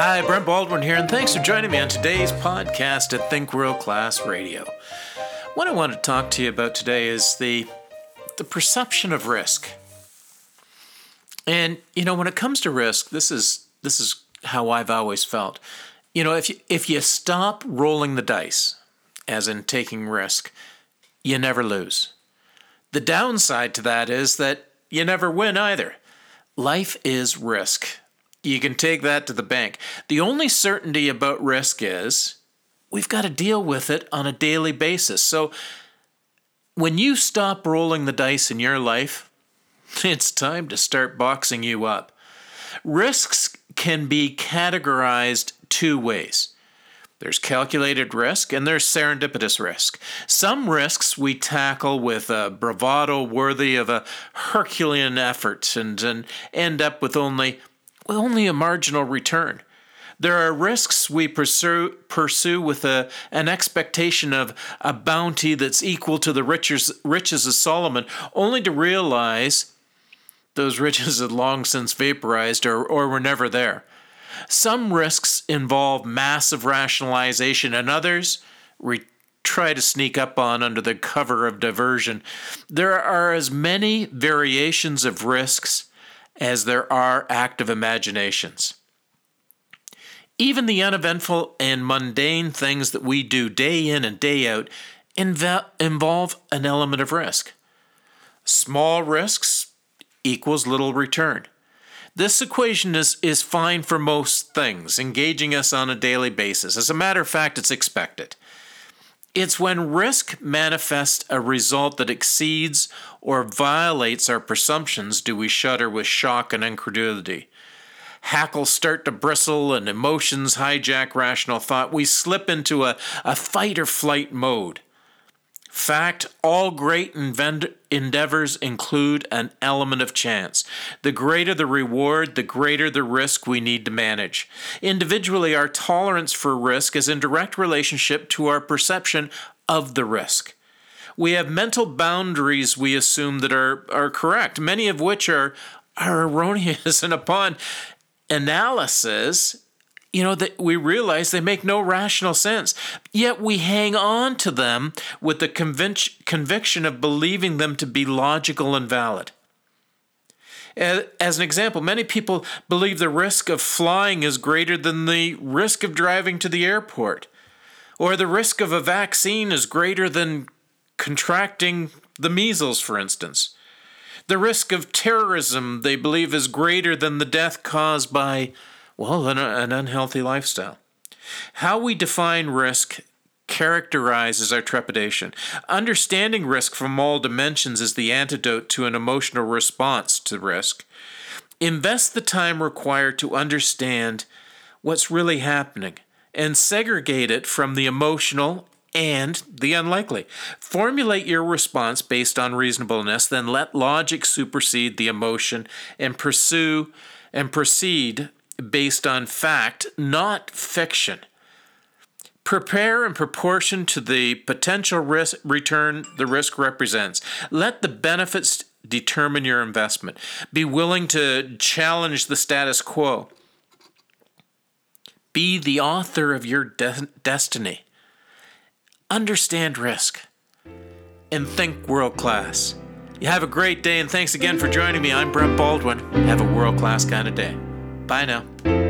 Hi, Brent Baldwin here, and thanks for joining me on today's podcast at Think World Class Radio. What I want to talk to you about today is the perception of risk. And, when it comes to risk, this is how I've always felt. If you stop rolling the dice, as in taking risk, you never lose. The downside to that is that you never win either. Life is risk. You can take that to the bank. The only certainty about risk is we've got to deal with it on a daily basis. So when you stop rolling the dice in your life, it's time to start boxing you up. Risks can be categorized two ways. There's calculated risk and there's serendipitous risk. Some risks we tackle with a bravado worthy of a Herculean effort and end up with only a marginal return. There are risks we pursue with an expectation of a bounty that's equal to the riches of Solomon, only to realize those riches had long since vaporized or were never there. Some risks involve massive rationalization, and others we try to sneak up on under the cover of diversion. There are as many variations of risks as there are active imaginations. Even the uneventful and mundane things that we do day in and day out involve an element of risk. Small risks equals little return. This equation is fine for most things, engaging us on a daily basis. As a matter of fact, it's expected. It's when risk manifests a result that exceeds or violates our presumptions do we shudder with shock and incredulity. Hackles start to bristle and emotions hijack rational thought. We slip into a fight or flight mode. Fact, all great endeavors include an element of chance. The greater the reward, the greater the risk we need to manage. Individually, our tolerance for risk is in direct relationship to our perception of the risk. We have mental boundaries we assume that are correct, many of which are erroneous, and upon analysis, that we realize they make no rational sense, yet we hang on to them with the conviction of believing them to be logical and valid. As an example, many people believe the risk of flying is greater than the risk of driving to the airport, or the risk of a vaccine is greater than contracting the measles, for instance. The risk of terrorism, they believe, is greater than the death caused by an unhealthy lifestyle. How we define risk characterizes our trepidation. Understanding risk from all dimensions is the antidote to an emotional response to risk. Invest the time required to understand what's really happening and segregate it from the emotional and the unlikely. Formulate your response based on reasonableness, then let logic supersede the emotion and pursue and proceed based on fact, not fiction. Prepare in proportion to the potential risk return the risk represents. Let the benefits determine your investment. Be willing to challenge the status quo. Be the author of your destiny. Understand risk. And think world class. You have a great day, and thanks again for joining me. I'm Brent Baldwin. Have a world class kind of day. Bye now.